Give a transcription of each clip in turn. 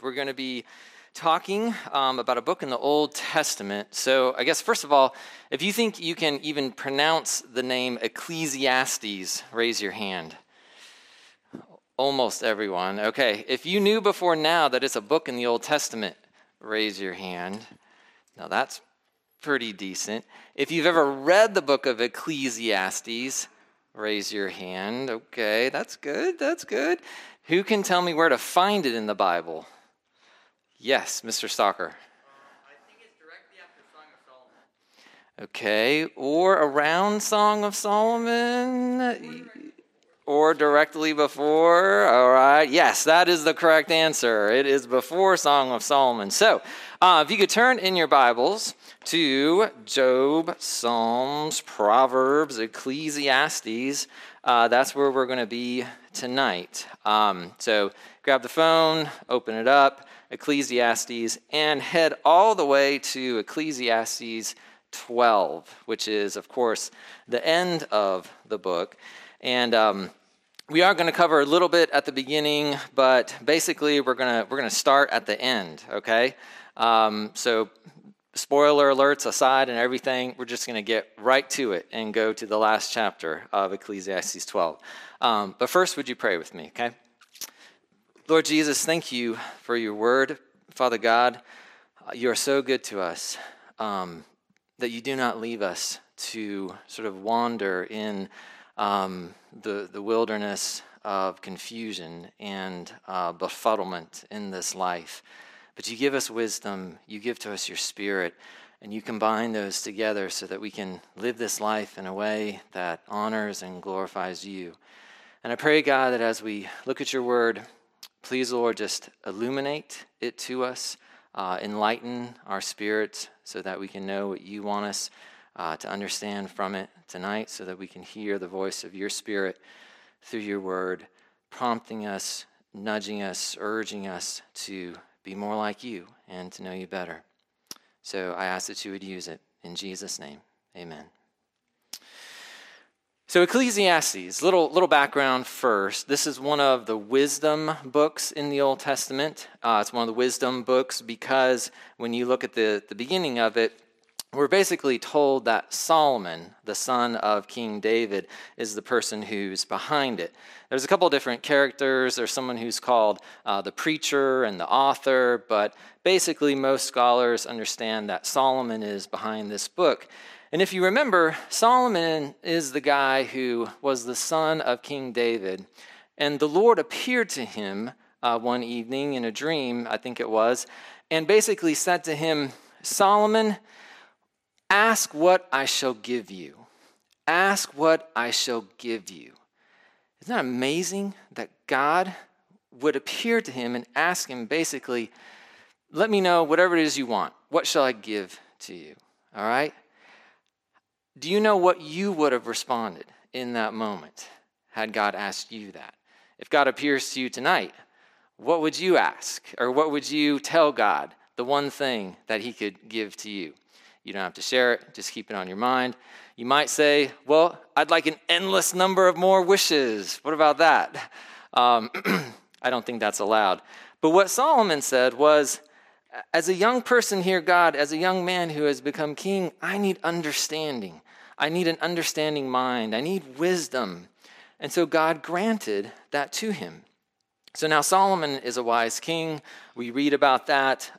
We're going to be talking about a book in the Old Testament. So I guess, first of all, if you think you can even pronounce the name Ecclesiastes, raise your hand. Almost everyone. Okay. If you knew before now that it's a book in the Old Testament, raise your hand. Now that's pretty decent. If you've ever read the book of Ecclesiastes, raise your hand. Okay, that's good. That's good. Who can tell me where to find it in the Bible? Yes, Mr. Stalker. I think it's directly after Song of Solomon. Okay, or around Song of Solomon, or directly before. All right. Yes, that is the correct answer. It is before Song of Solomon. So if you could turn in your Bibles to Job, Psalms, Proverbs, Ecclesiastes. That's where we're going to be tonight. So grab the phone, open it up, Ecclesiastes, and head all the way to Ecclesiastes 12, which is, of course, the end of the book. And we are going to cover a little bit at the beginning, but basically we're going to start at the end. Okay, so spoiler alerts aside and everything, we're just going to get right to it and go to the last chapter of Ecclesiastes 12. But first, would you pray with me? Okay, Lord Jesus, thank you for your word, Father God. You are so good to us that you do not leave us to sort of wander in the wilderness of confusion and befuddlement in this life. But you give us wisdom, you give to us your spirit, and you combine those together so that we can live this life in a way that honors and glorifies you. And I pray, God, that as we look at your word, please, Lord, just illuminate it to us, enlighten our spirits so that we can know what you want us to understand from it tonight, so that we can hear the voice of your spirit through your word, prompting us, nudging us, urging us to be more like you and to know you better. So I ask that you would use it. In Jesus' name, amen. So Ecclesiastes, little background first. This is one of the wisdom books in the Old Testament. It's one of the wisdom books because when you look at the beginning of it, we're basically told that Solomon, the son of King David, is the person who's behind it. There's a couple of different characters. There's someone who's called the preacher and the author, but basically most scholars understand that Solomon is behind this book. And if you remember, Solomon is the guy who was the son of King David, and the Lord appeared to him one evening in a dream, I think it was, and basically said to him, Solomon, ask what I shall give you. Ask what I shall give you. Isn't that amazing that God would appear to him and ask him basically, let me know whatever it is you want. What shall I give to you? All right? Do you know what you would have responded in that moment had God asked you that? If God appears to you tonight, what would you ask? Or what would you tell God the one thing that he could give to you? You don't have to share it. Just keep it on your mind. You might say, well, I'd like an endless number of more wishes. What about that? I don't think that's allowed. But what Solomon said was, as a young person here, God, as a young man who has become king, I need understanding. I need an understanding mind. I need wisdom. And so God granted that to him. So now Solomon is a wise king. We read about that.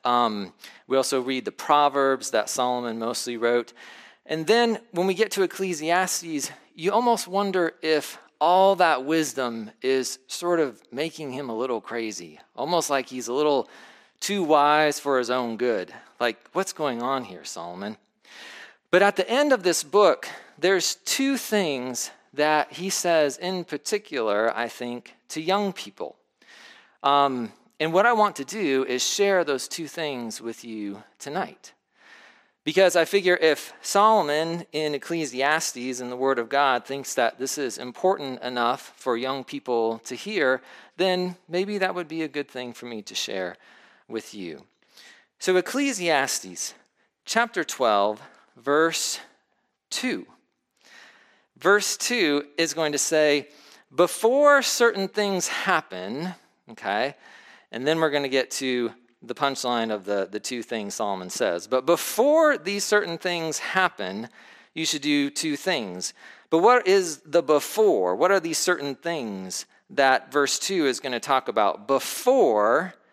We also read the Proverbs that Solomon mostly wrote. And then when we get to Ecclesiastes, you almost wonder if all that wisdom is sort of making him a little crazy, almost like he's a little too wise for his own good. Like, what's going on here, Solomon? But at the end of this book, there's two things that he says in particular, I think, to young people. And what I want to do is share those two things with you tonight. Because I figure if Solomon in Ecclesiastes and the Word of God thinks that this is important enough for young people to hear, then maybe that would be a good thing for me to share with you. So Ecclesiastes chapter 12, verse 2. Verse 2 is going to say, before certain things happen... Okay, And then we're going to get to the punchline of the two things Solomon says. But before these certain things happen, you should do two things. But what is the before? What are these certain things that verse 2 is going to talk about? Before,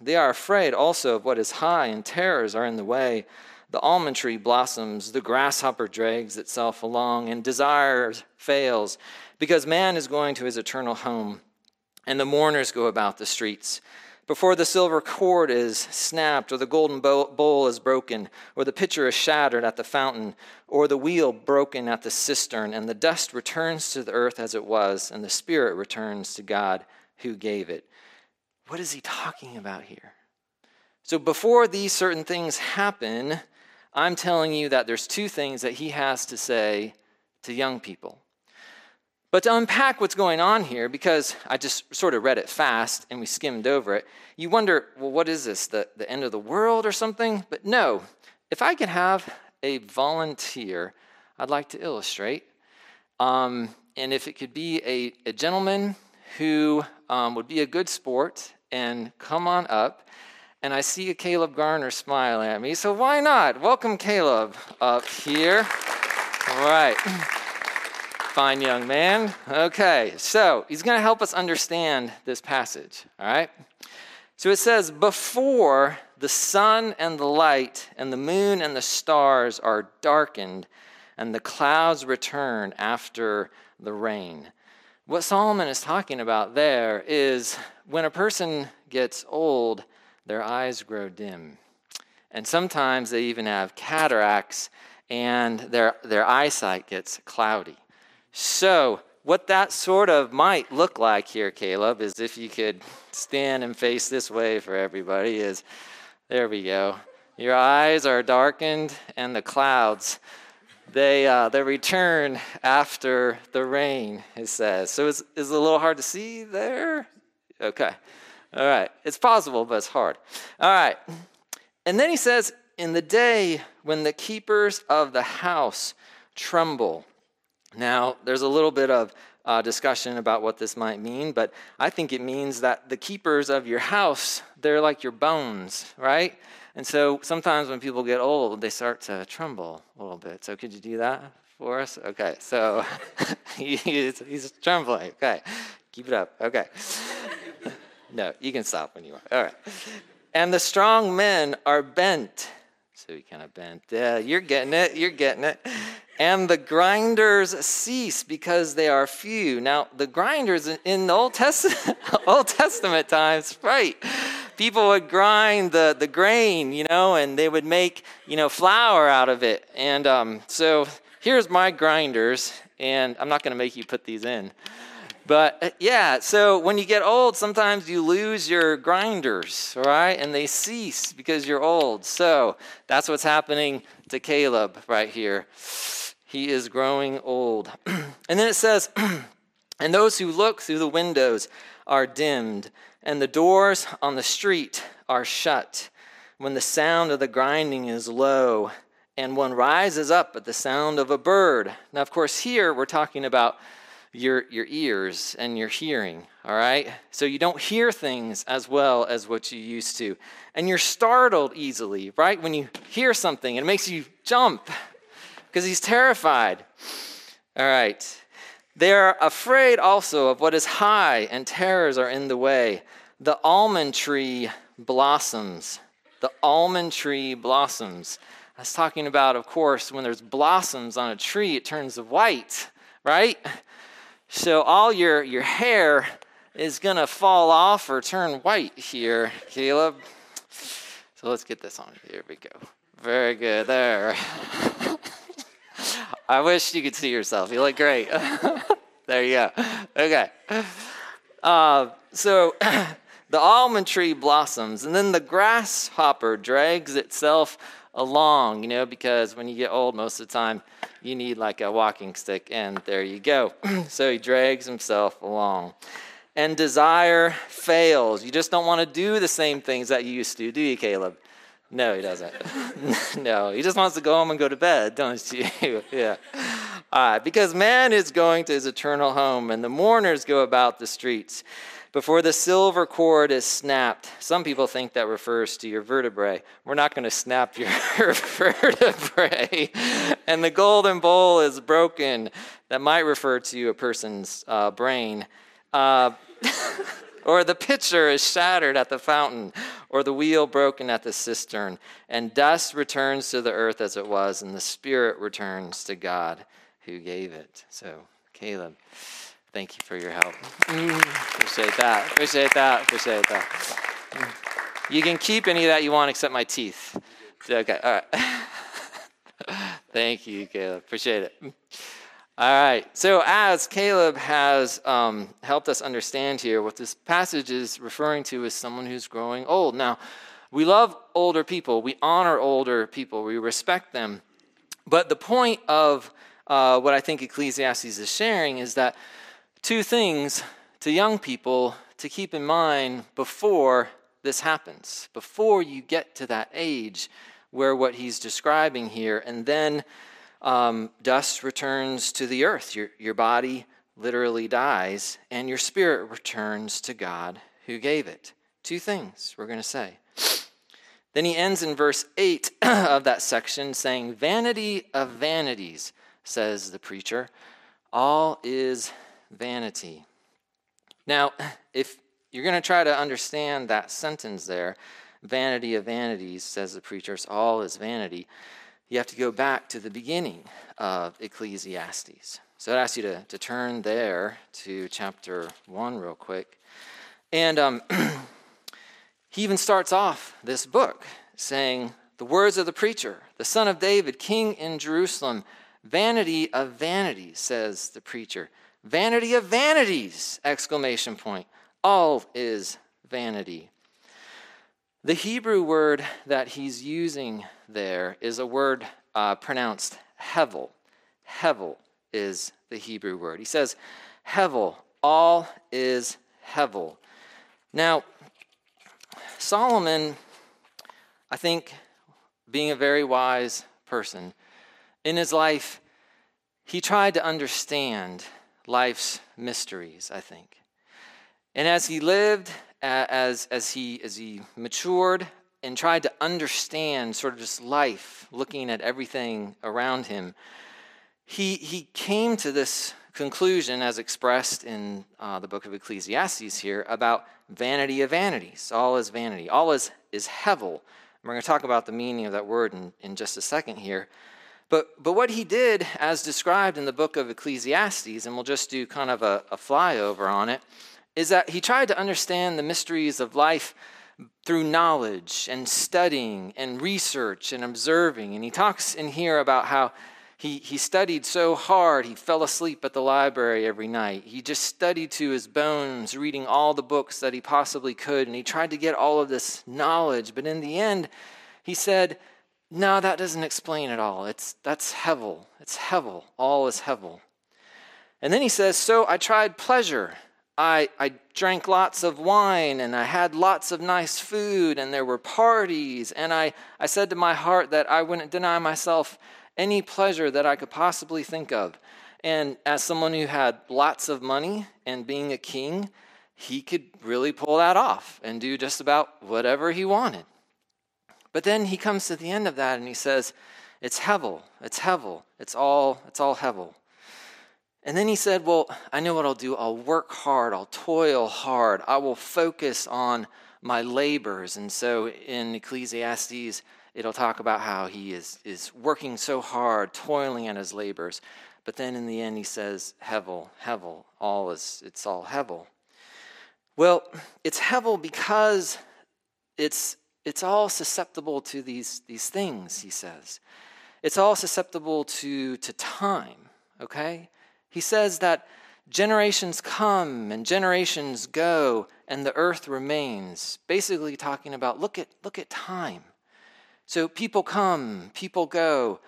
they are afraid also of what is high, and terrors are in the way. The almond tree blossoms, the grasshopper drags itself along, and desire fails, because man is going to his eternal home. And the mourners go about the streets. Before the silver cord is snapped, or the golden bowl is broken, or the pitcher is shattered at the fountain, or the wheel broken at the cistern, and the dust returns to the earth as it was, and the spirit returns to God who gave it. What is he talking about here? So before these certain things happen, I'm telling you that there's two things that he has to say to young people. But to unpack what's going on here, because I just sort of read it fast and we skimmed over it, you wonder, well, what is this, the end of the world or something? But no, if I could have a volunteer, I'd like to illustrate. And if it could be a gentleman who would be a good sport and come on up, and I see a Caleb Garner smiling at me, so why not? Welcome Caleb up here. All right. Fine young man. Okay, so he's going to help us understand this passage, all right? So it says, before the sun and the light and the moon and the stars are darkened and the clouds return after the rain. What Solomon is talking about there is when a person gets old, their eyes grow dim. And sometimes they even have cataracts and their eyesight gets cloudy. So what that sort of might look like here, Caleb, is if you could stand and face this way for everybody is, there we go. Your eyes are darkened and the clouds, they return after the rain, it says. So it's a little hard to see there? Okay. All right. It's possible, but it's hard. All right. And then he says, in the day when the keepers of the house tremble. Now, there's a little bit of discussion about what this might mean, but I think it means that the keepers of your house, they're like your bones, right? And so sometimes when people get old, they start to tremble a little bit. So could you do that for us? Okay, so he's trembling. Okay, keep it up. Okay. No, you can stop when you want. All right. And the strong men are bent. So you kind of bent. Yeah, you're getting it. You're getting it. And the grinders cease because they are few. Now, the grinders in the Old Testament times, right? People would grind the grain, you know, and they would make, you know, flour out of it. And so here's my grinders, and I'm not going to make you put these in. But yeah, so when you get old, sometimes you lose your grinders, all right? And they cease because you're old. So that's what's happening to Caleb right here. He is growing old. And then it says, and those who look through the windows are dimmed, and the doors on the street are shut. When the sound of the grinding is low, and one rises up at the sound of a bird. Now, of course, here we're talking about your ears and your hearing, all right? So you don't hear things as well as what you used to. And you're startled easily, right? When you hear something, it makes you jump because he's terrified. All right. They are afraid also of what is high, and terrors are in the way. The almond tree blossoms. The almond tree blossoms. I was talking about, of course, when there's blossoms on a tree, it turns to white, right? So all your hair is going to fall off or turn white here, Caleb. So let's get this on. Here we go. Very good. There. I wish you could see yourself. You look great. There you go. Okay. So The almond tree blossoms, and then the grasshopper drags itself along, you know, because when you get old, most of the time, you need like a walking stick, and there you go. So he drags himself along. And desire fails. You just don't want to do the same things that you used to, do you, Caleb? No, he doesn't. No, he just wants to go home and go to bed, don't you? Yeah. All right, because man is going to his eternal home, and the mourners go about the streets before the silver cord is snapped. Some people think that refers to your vertebrae. We're not going to snap your vertebrae. And the golden bowl is broken. That might refer to a person's brain. Or the pitcher is shattered at the fountain, or the wheel broken at the cistern, and dust returns to the earth as it was, and the spirit returns to God who gave it. So, Caleb, thank you for your help. Appreciate that. Appreciate that. Appreciate that. You can keep any that you want except my teeth. Okay, all right. Thank you, Caleb. Appreciate it. All right, so as Caleb has helped us understand here, what this passage is referring to is someone who's growing old. Now, we love older people. We honor older people. We respect them. But the point of what I think Ecclesiastes is sharing is that two things to young people to keep in mind before this happens, before you get to that age where what he's describing here, and then dust returns to the earth. Your body literally dies, and your spirit returns to God who gave it. Two things we're going to say. Then he ends in verse 8 of that section saying, "Vanity of vanities, says the preacher. All is vanity." Now, if you're going to try to understand that sentence there, "Vanity of vanities, says the preacher, all is vanity," you have to go back to the beginning of Ecclesiastes. So I'd ask you to turn there to chapter 1 real quick. And he even starts off this book saying, "The words of the preacher, the son of David, king in Jerusalem. Vanity of vanities, says the preacher. Vanity of vanities, exclamation point. All is vanity." The Hebrew word that he's using there is a word pronounced hevel. Hevel is the Hebrew word. He says, hevel, all is hevel. Now, Solomon, I think, being a very wise person, in his life, he tried to understand life's mysteries, I think. And as he lived, as he matured and tried to understand sort of just life, looking at everything around him, he came to this conclusion as expressed in the book of Ecclesiastes here about vanity of vanities. All is vanity. All is hevel. And we're going to talk about the meaning of that word in just a second here. But what he did, as described in the book of Ecclesiastes, and we'll just do kind of a flyover on it, is that he tried to understand the mysteries of life through knowledge and studying and research and observing. And he talks in here about how he studied so hard, he fell asleep at the library every night. He just studied to his bones, reading all the books that he possibly could, and he tried to get all of this knowledge. But in the end, he said, no, that doesn't explain it all. That's hevel. It's hevel. All is hevel. And then he says, so I tried pleasure. I drank lots of wine, and I had lots of nice food, and there were parties, and I said to my heart that I wouldn't deny myself any pleasure that I could possibly think of. And as someone who had lots of money and being a king, he could really pull that off and do just about whatever he wanted. But then he comes to the end of that, and he says, it's hevel, it's hevel, it's all hevel. And then he said, well, I know what I'll do. I'll work hard. I'll toil hard. I will focus on my labors. And so in Ecclesiastes, it'll talk about how he is working so hard, toiling at his labors. But then in the end, he says, hevel, hevel, it's all hevel. Well, it's hevel because it's all susceptible to these things, he says. It's all susceptible to time, okay? He says that generations come and generations go, and the earth remains. Basically talking about, look at time. So people come, people go.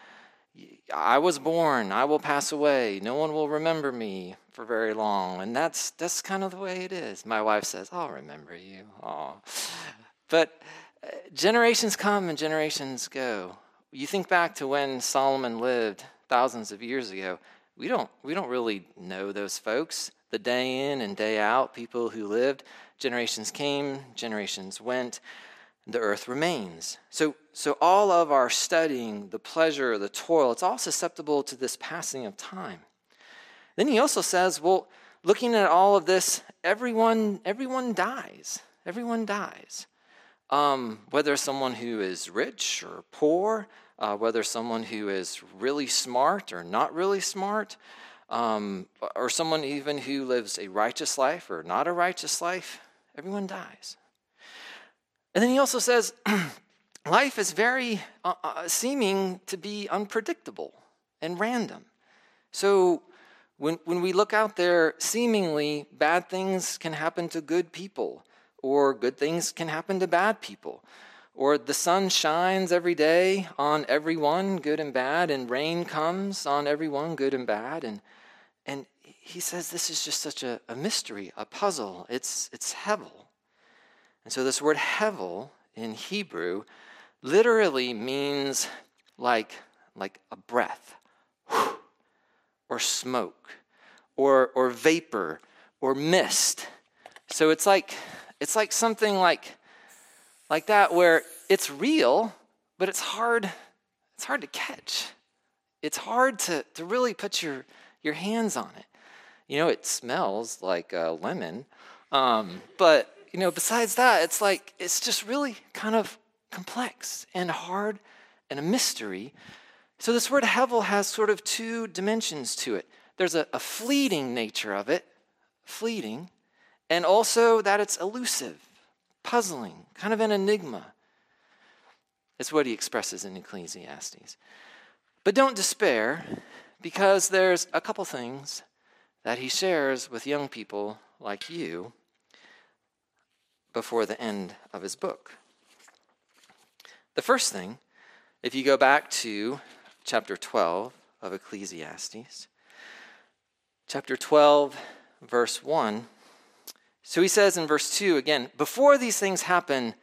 I was born, I will pass away. No one will remember me for very long. And that's kind of the way it is. My wife says, I'll remember you. Aww. But generations come and generations go. You think back to when Solomon lived thousands of years ago. We don't really know those folks. The day in and day out, people who lived, generations came, generations went, the earth remains. So all of our studying, the pleasure, the toil, it's all susceptible to this passing of time. Then he also says, well, looking at all of this, everyone dies. Everyone dies. Whether someone who is rich or poor, whether someone who is really smart or not really smart, or someone even who lives a righteous life or not a righteous life, everyone dies. And then he also says, life is very seeming to be unpredictable and random. So when we look out there, seemingly bad things can happen to good people, or good things can happen to bad people. Or the sun shines every day on everyone, good and bad, and rain comes on everyone, good and bad. And he says this is just such a mystery, a puzzle. It's hevel. And so this word hevel in Hebrew literally means like a breath, or smoke, or vapor, or mist. So it's like something like that, where it's real, but it's hard to catch. It's hard to really put your hands on it. You know, it smells like a lemon, but you know, besides that, it's just really kind of complex and hard and a mystery. So this word hevel has sort of two dimensions to it. There's a fleeting nature of it, and also that it's elusive, puzzling, kind of an enigma. It's what he expresses in Ecclesiastes. But don't despair, because there's a couple things that he shares with young people like you before the end of his book. The first thing, if you go back to chapter 12 of Ecclesiastes, chapter 12, verse 1, so he says in verse 2 again, before these things happen,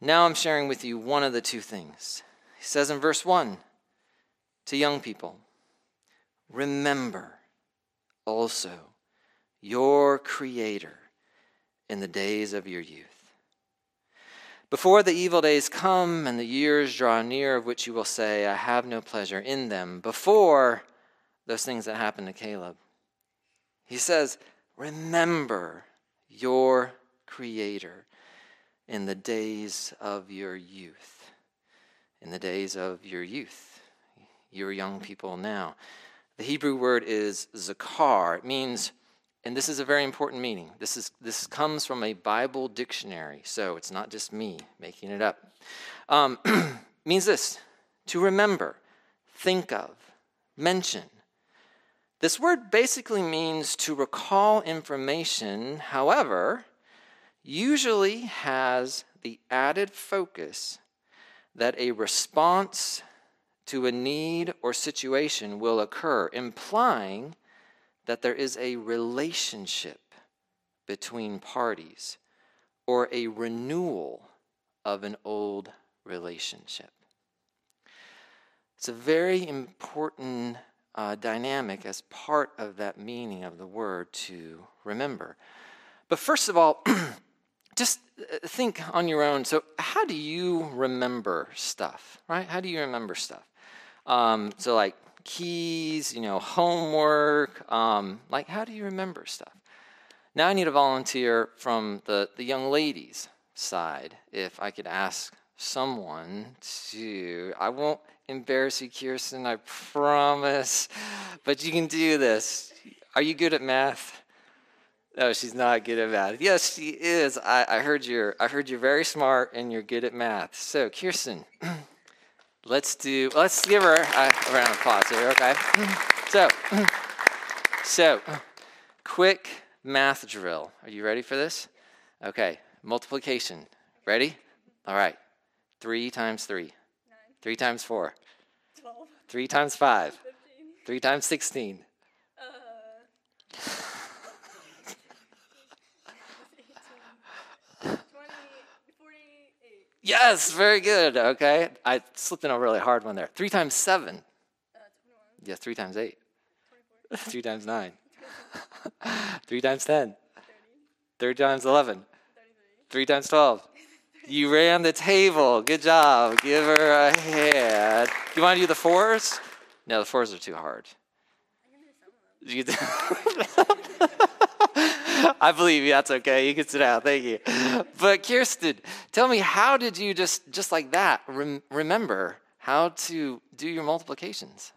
now I'm sharing with you one of the two things. He says in verse 1 to young people, remember also your Creator in the days of your youth, before the evil days come and the years draw near, of which you will say, I have no pleasure in them. Before those things that happened to Caleb, he says, remember your Creator in the days of your youth. In the days of your youth. You're young people now. The Hebrew word is zakar. It means, and this is a very important meaning. This comes from a Bible dictionary, so it's not just me making it up. Means this, to remember, think of, mention. This word basically means to recall information, however, usually has the added focus that a response to a need or situation will occur, implying that there is a relationship between parties or a renewal of an old relationship. It's a very important dynamic as part of that meaning of the word to remember. But first of all, just think on your own. So how do you remember stuff, right? How do you remember stuff? So like keys, you know, homework, like how do you remember stuff? Now I need a volunteer from the young ladies' side. If I could ask someone to, I won't embarrass you, Kirsten, I promise, but you can do this. Are you good at math? No, she's not good at math. Yes, she is. I heard you're very smart and you're good at math. So, Kirsten, let's give her a round of applause here, okay? So, quick math drill. Are you ready for this? Okay, multiplication. Ready? All right. 3 times 3. 9. 3 times 4. 12. 3 times 5. 15. 3 times 16. 20, 48. Yes, very good. Okay. I slipped in a really hard one there. 3 times 7. 21. Yeah, 3 times 8. 24. 3 times 9. 3 times 10. 30. 3 times 11. 33. 3 times 12. You ran the table. Good job. Give her a hand. You want to do the fours? No, the fours are too hard. I can do some of them. I believe you. That's okay. You can sit down. Thank you. But Kirsten, tell me, how did you just like that remember how to do your multiplications?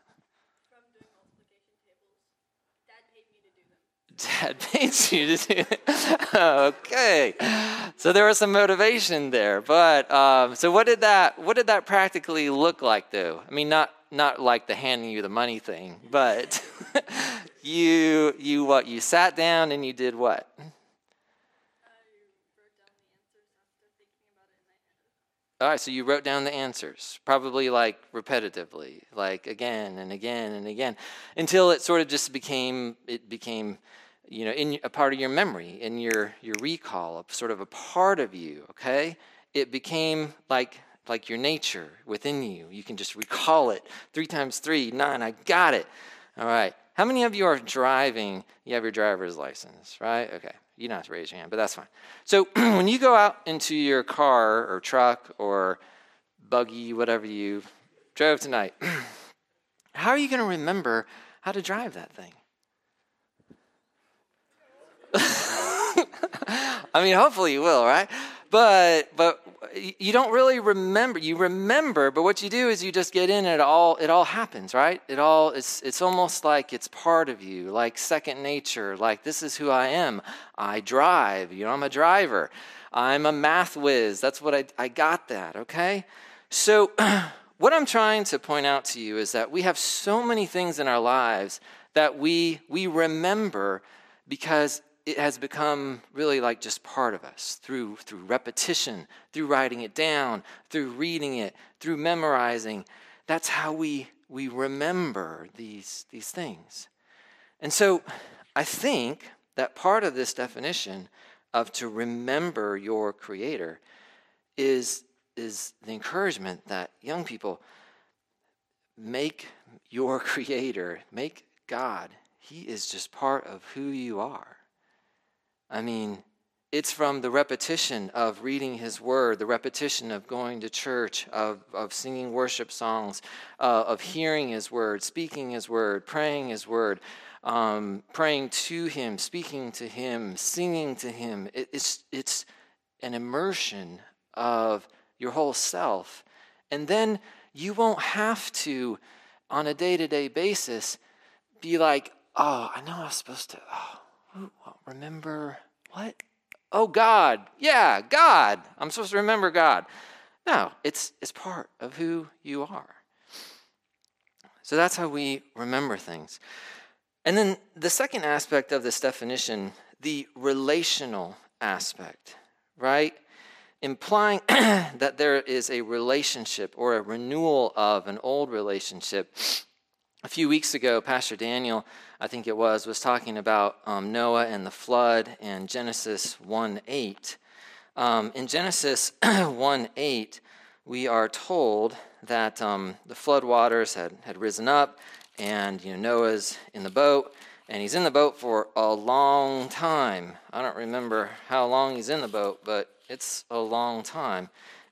Dad paints you to do it. Okay, so there was some motivation there, but so what did that practically look like though? I mean, not like the handing you the money thing, but you sat down and you did what? I wrote down the answers after thinking about it in my head. All right, so you wrote down the answers, probably like repetitively, like again and again and again, until it sort of just became. You know, in a part of your memory, in your recall, sort of a part of you, okay? It became like your nature within you. You can just recall it. 3 times 3, 9, I got it. All right. How many of you are driving? You have your driver's license, right? Okay. You don't have to raise your hand, but that's fine. So when you go out into your car or truck or buggy, whatever you drove tonight, how are you going to remember how to drive that thing? I mean, hopefully you will, right? But you don't really remember. You remember, but what you do is you just get in and it all happens, right? It's almost like it's part of you, like second nature, like this is who I am. I drive, you know, I'm a driver. I'm a math whiz. That's what I got that, okay? So what I'm trying to point out to you is that we have so many things in our lives that we remember because it has become really like just part of us through repetition, through writing it down, through reading it, through memorizing. That's how we remember these things. And so I think that part of this definition of to remember your Creator is the encouragement that young people make your Creator, make God. He is just part of who you are. I mean, it's from the repetition of reading His Word, the repetition of going to church, of singing worship songs, of hearing His Word, speaking His Word, praying His Word, praying to Him, speaking to Him, singing to Him. It's an immersion of your whole self. And then you won't have to, on a day-to-day basis, be like, oh, I know I was supposed to... Oh. Remember what? Oh, God. Yeah, God. I'm supposed to remember God. No, it's part of who you are. So that's how we remember things. And then the second aspect of this definition, the relational aspect, right? Implying that there is a relationship or a renewal of an old relationship. A few weeks ago, Pastor Daniel, I think it was talking about Noah and the flood and Genesis 1:8. In Genesis 1:8, we are told that the flood waters had risen up, and you know, Noah's in the boat, and he's in the boat for a long time. I don't remember how long he's in the boat, but it's a long time.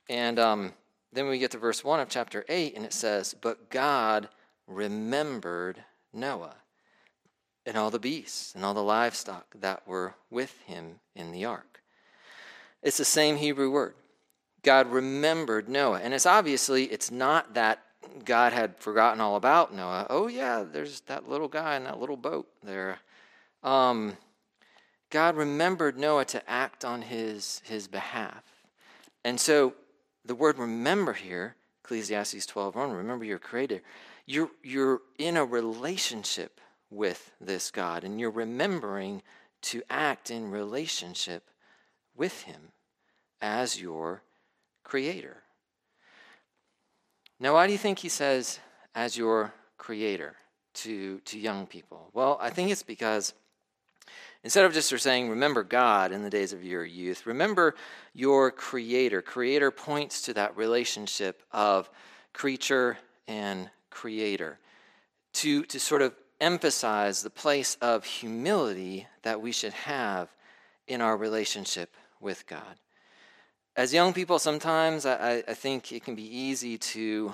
And then we get to verse 1 of chapter 8, and it says, "But God remembered Noah and all the beasts and all the livestock that were with him in the ark." It's the same Hebrew word. God remembered Noah. And it's not that God had forgotten all about Noah. Oh yeah, there's that little guy in that little boat there. God remembered Noah to act on his behalf. And so the word remember here, Ecclesiastes 12:1, remember your Creator. You're in a relationship with this God, and you're remembering to act in relationship with him as your creator. Now, why do you think he says as your creator to young people? Well, I think it's because instead of just saying, remember God in the days of your youth, remember your creator. Creator points to that relationship of creature and creator to sort of emphasize the place of humility that we should have in our relationship with God. As young people, sometimes I think it can be easy to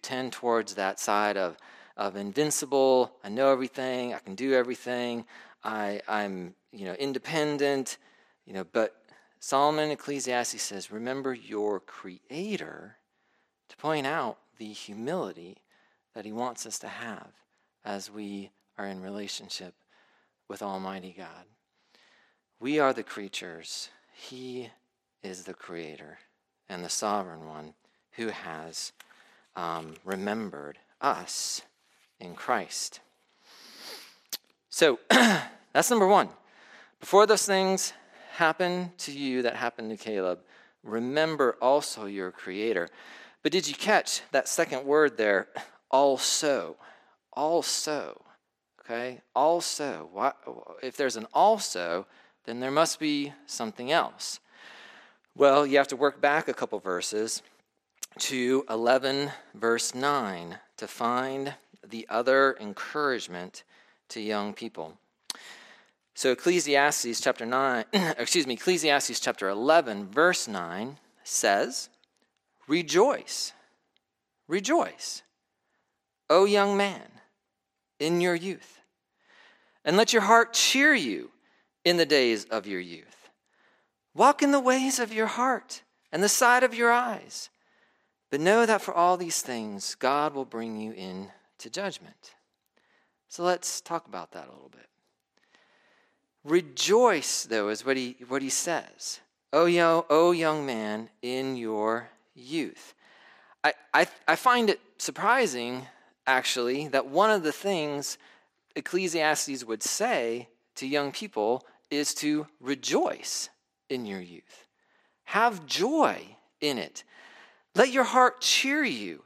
tend towards that side of invincible. I know everything. I can do everything. I'm independent. But Solomon, Ecclesiastes says, remember your Creator, to point out the humility that he wants us to have as we are in relationship with Almighty God. We are the creatures. He is the Creator and the Sovereign One who has remembered us in Christ. So that's number one. Before those things happen to you that happened to Caleb, remember also your Creator. But did you catch that second word there? Also. Also. Okay? Also. If there's an also, then there must be something else. Well, you have to work back a couple verses to 11 verse 9 to find the other encouragement to young people. So Ecclesiastes chapter 11 verse 9 says, rejoice, rejoice, O young man, in your youth, and let your heart cheer you in the days of your youth. Walk in the ways of your heart and the sight of your eyes, but know that for all these things, God will bring you in to judgment. So let's talk about that a little bit. Rejoice, though, is what he says. O young man, in your youth. I find it surprising, actually, that one of the things Ecclesiastes would say to young people is to rejoice in your youth. Have joy in it. Let your heart cheer you.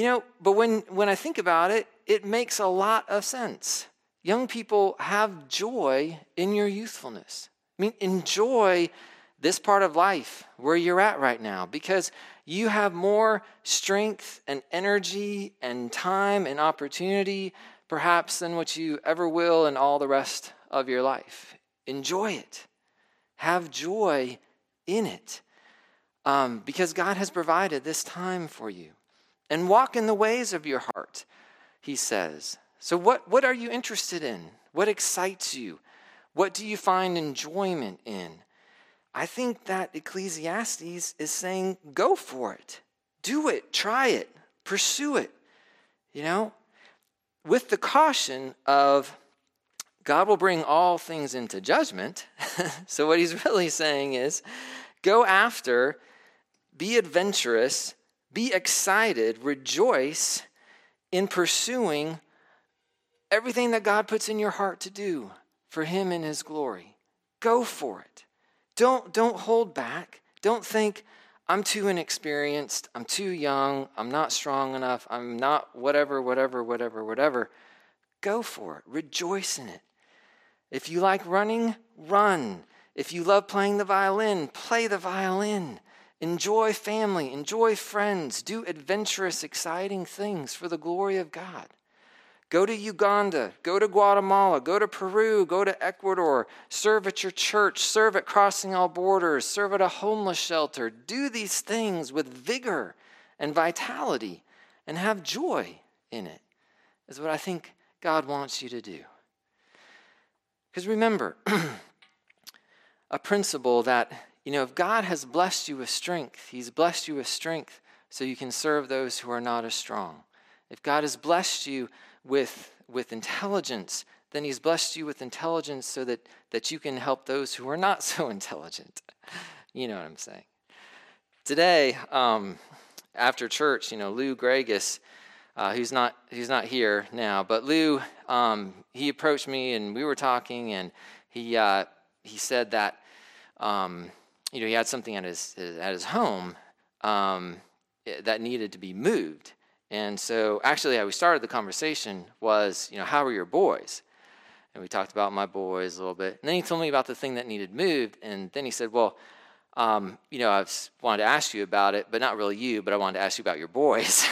But when I think about it, it makes a lot of sense. Young people, have joy in your youthfulness. I mean, enjoy this part of life where you're at right now, because you have more strength and energy and time and opportunity perhaps than what you ever will in all the rest of your life. Enjoy it. Have joy in it, because God has provided this time for you. And walk in the ways of your heart, he says. So what are you interested in? What excites you? What do you find enjoyment in? I think that Ecclesiastes is saying, go for it. Do it. Try it. Pursue it. With the caution of God will bring all things into judgment. So what he's really saying is, go after, be adventurous, be excited, rejoice in pursuing everything that God puts in your heart to do for him and his glory. Go for it. Don't hold back. Don't think, I'm too inexperienced, I'm too young, I'm not strong enough, I'm not whatever. Go for it. Rejoice in it. If you like running, run. If you love playing the violin, play the violin. Enjoy family, enjoy friends, do adventurous, exciting things for the glory of God. Go to Uganda, go to Guatemala, go to Peru, go to Ecuador, serve at your church, serve at Crossing All Borders, serve at a homeless shelter. Do these things with vigor and vitality and have joy in it, is what I think God wants you to do. Because remember, a principle that if God has blessed you with strength, he's blessed you with strength so you can serve those who are not as strong. If God has blessed you with intelligence, then he's blessed you with intelligence so that you can help those who are not so intelligent. You know what I'm saying? Today, after church, Lou Gregus, who's not here now, but Lou, he approached me and we were talking, and he said that he had something at his home that needed to be moved. And so actually how we started the conversation was, how are your boys? And we talked about my boys a little bit. And then he told me about the thing that needed moved. And then he said, well, I've wanted to ask you about it, but not really you, but I wanted to ask you about your boys,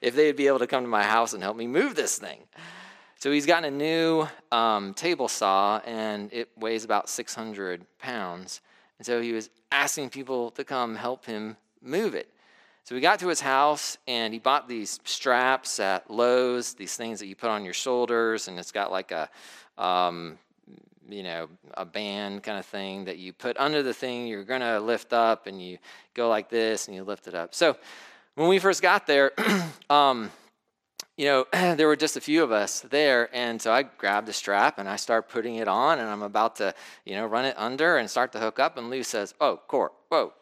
if they would be able to come to my house and help me move this thing. So he's gotten a new table saw, and it weighs about 600 pounds. And so he was asking people to come help him move it. So we got to his house, and he bought these straps at Lowe's, these things that you put on your shoulders, and it's got like a band kind of thing that you put under the thing you're going to lift up, and you go like this, and you lift it up. So when we first got there, there were just a few of us there, and so I grabbed the strap, and I start putting it on, and I'm about to, run it under and start to hook up, and Lou says, oh, Cor, whoa.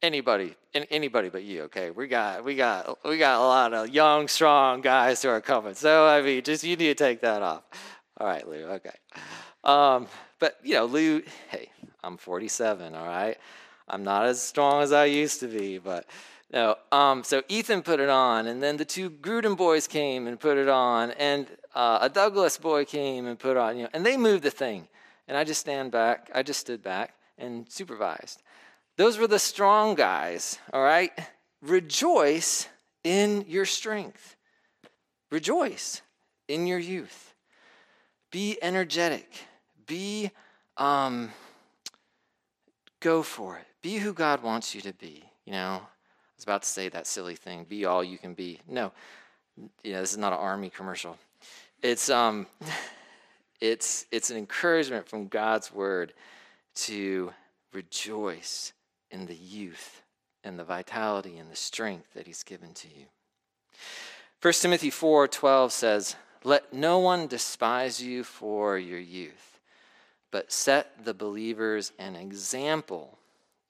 Anybody but you, okay? We got a lot of young, strong guys who are coming. So, just you need to take that off. All right, Lou, okay. Lou, hey, I'm 47, all right? I'm not as strong as I used to be, but no. So Ethan put it on, and then the two Gruden boys came and put it on, and a Douglas boy came and put on, and they moved the thing. And I just stood back and supervised. Those were the strong guys, all right? Rejoice in your strength. Rejoice in your youth. Be energetic. Go for it. Be who God wants you to be, I was about to say that silly thing, be all you can be. No, this is not an Army commercial. It's an encouragement from God's word to rejoice in the youth and the vitality and the strength that he's given to you. 1 Timothy 4:12 says, let no one despise you for your youth, but set the believers an example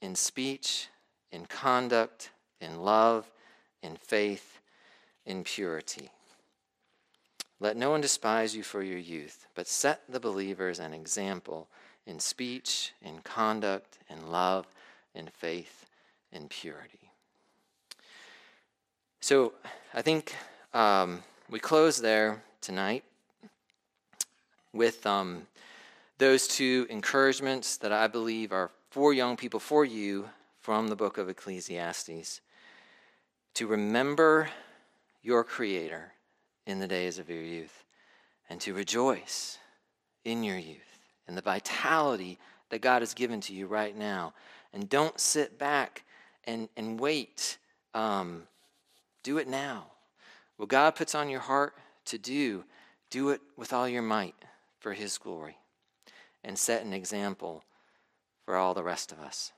in speech, in conduct, in love, in faith, in purity. Let no one despise you for your youth, but set the believers an example in speech, in conduct, in love, in faith, in purity. So I think we close there tonight with those two encouragements that I believe are for young people, for you, from the book of Ecclesiastes, to remember your Creator in the days of your youth and to rejoice in your youth and the vitality that God has given to you right now. And don't sit back and wait. Do it now. What God puts on your heart to do it with all your might for his glory. And set an example for all the rest of us.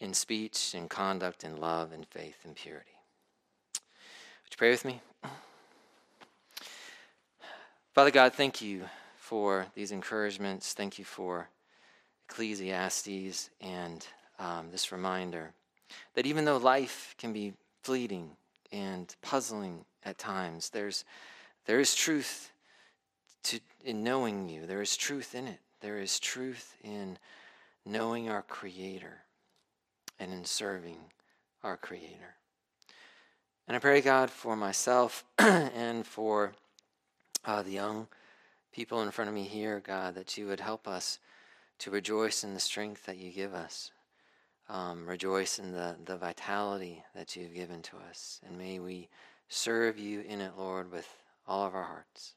In speech, in conduct, in love, in faith, in purity. Would you pray with me? Father God, thank you for these encouragements. Thank you for Ecclesiastes and this reminder that even though life can be fleeting and puzzling at times, there is truth in knowing you. There is truth in it. There is truth in knowing our Creator and in serving our Creator. And I pray, God, for myself and for the young people in front of me here, God, that you would help us to rejoice in the strength that you give us. Rejoice in the vitality that you've given to us. And may we serve you in it, Lord, with all of our hearts.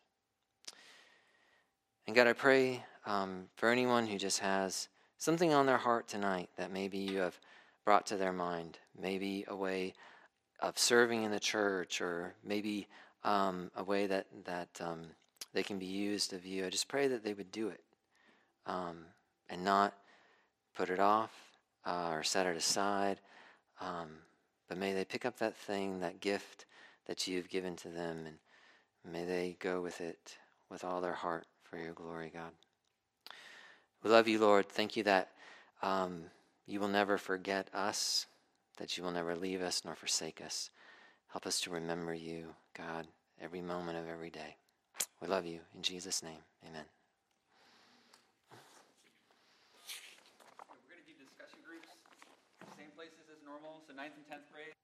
And God, I pray for anyone who just has something on their heart tonight that maybe you have brought to their mind. Maybe a way of serving in the church, or maybe a way that they can be used of you. I just pray that they would do it and not put it off or set it aside. But may they pick up that thing, that gift that you've given to them, and may they go with it with all their heart for your glory, God. We love you, Lord. Thank you that you will never forget us, that you will never leave us nor forsake us. Help us to remember you, God, every moment of every day. We love you. In Jesus' name, amen. 9th and 10th grade.